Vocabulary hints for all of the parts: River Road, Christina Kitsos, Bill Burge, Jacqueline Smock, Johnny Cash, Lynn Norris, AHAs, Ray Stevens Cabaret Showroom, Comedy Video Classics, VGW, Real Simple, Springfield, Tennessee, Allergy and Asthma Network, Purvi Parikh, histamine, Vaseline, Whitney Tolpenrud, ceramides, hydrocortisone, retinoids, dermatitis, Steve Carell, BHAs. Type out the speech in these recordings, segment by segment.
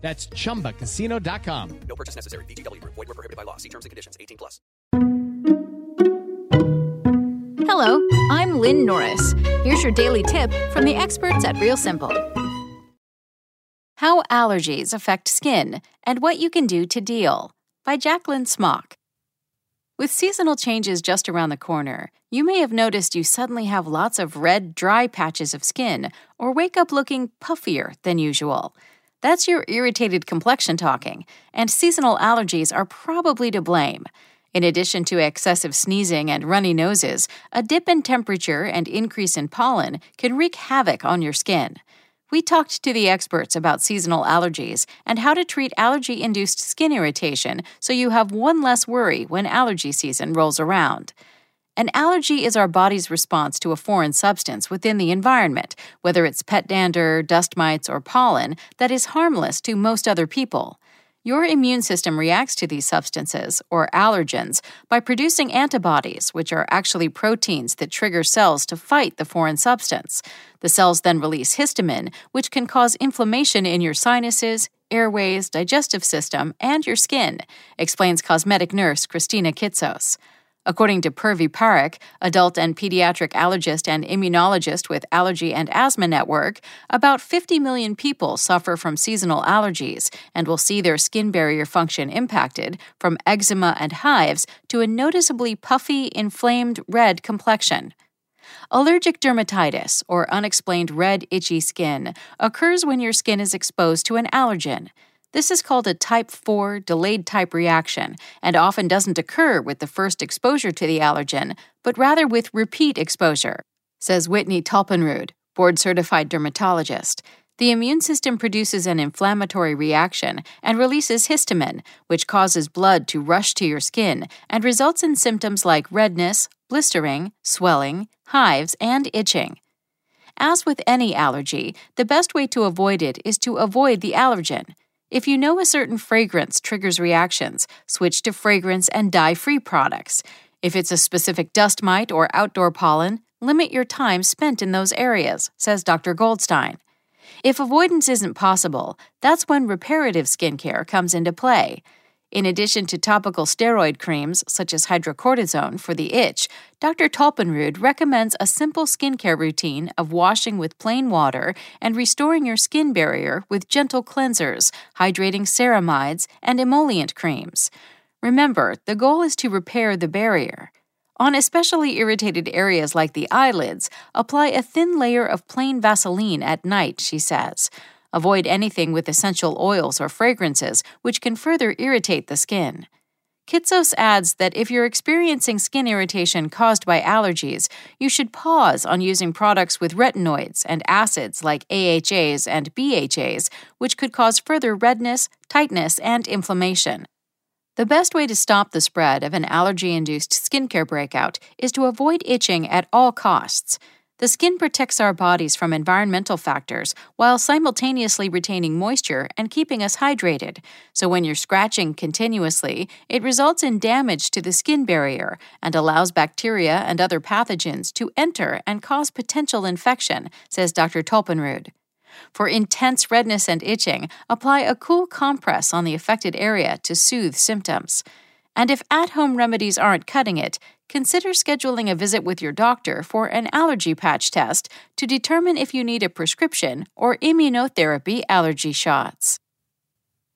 That's ChumbaCasino.com. No purchase necessary. VGW. Void where prohibited by law. See terms and conditions. 18+. Hello, I'm Lynn Norris. Here's your daily tip from the experts at Real Simple. How allergies affect skin and what you can do to deal by Jacqueline Smock. With seasonal changes just around the corner, you may have noticed you suddenly have lots of red, dry patches of skin or wake up looking puffier than usual. That's your irritated complexion talking, and seasonal allergies are probably to blame. In addition to excessive sneezing and runny noses, a dip in temperature and increase in pollen can wreak havoc on your skin. We talked to the experts about seasonal allergies and how to treat allergy-induced skin irritation so you have one less worry when allergy season rolls around. An allergy is our body's response to a foreign substance within the environment, whether it's pet dander, dust mites, or pollen, that is harmless to most other people. Your immune system reacts to these substances, or allergens, by producing antibodies, which are actually proteins that trigger cells to fight the foreign substance. The cells then release histamine, which can cause inflammation in your sinuses, airways, digestive system, and your skin, explains cosmetic nurse Christina Kitsos. According to Purvi Parikh, adult and pediatric allergist and immunologist with Allergy and Asthma Network, about 50 million people suffer from seasonal allergies and will see their skin barrier function impacted, from eczema and hives to a noticeably puffy, inflamed red complexion. Allergic dermatitis, or unexplained red, itchy skin, occurs when your skin is exposed to an allergen. This is called a type 4 delayed type reaction and often doesn't occur with the first exposure to the allergen, but rather with repeat exposure, says Whitney Tolpenrud, board-certified dermatologist. The immune system produces an inflammatory reaction and releases histamine, which causes blood to rush to your skin and results in symptoms like redness, blistering, swelling, hives, and itching. As with any allergy, the best way to avoid it is to avoid the allergen. If you know a certain fragrance triggers reactions, switch to fragrance and dye-free products. If it's a specific dust mite or outdoor pollen, limit your time spent in those areas, says Dr. Goldstein. If avoidance isn't possible, that's when reparative skincare comes into play. In addition to topical steroid creams, such as hydrocortisone for the itch, Dr. Tolpenrud recommends a simple skincare routine of washing with plain water and restoring your skin barrier with gentle cleansers, hydrating ceramides, and emollient creams. Remember, the goal is to repair the barrier. On especially irritated areas like the eyelids, apply a thin layer of plain Vaseline at night, she says. Avoid anything with essential oils or fragrances, which can further irritate the skin. Kitsos adds that if you're experiencing skin irritation caused by allergies, you should pause on using products with retinoids and acids like AHAs and BHAs, which could cause further redness, tightness, and inflammation. The best way to stop the spread of an allergy-induced skincare breakout is to avoid itching at all costs. The skin protects our bodies from environmental factors while simultaneously retaining moisture and keeping us hydrated. So when you're scratching continuously, it results in damage to the skin barrier and allows bacteria and other pathogens to enter and cause potential infection, says Dr. Tolpenrud. For intense redness and itching, apply a cool compress on the affected area to soothe symptoms. And if at-home remedies aren't cutting it, consider scheduling a visit with your doctor for an allergy patch test to determine if you need a prescription or immunotherapy allergy shots.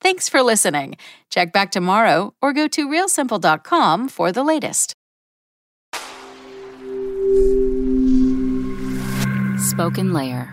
Thanks for listening. Check back tomorrow or go to realsimple.com for the latest. Spoken Layer.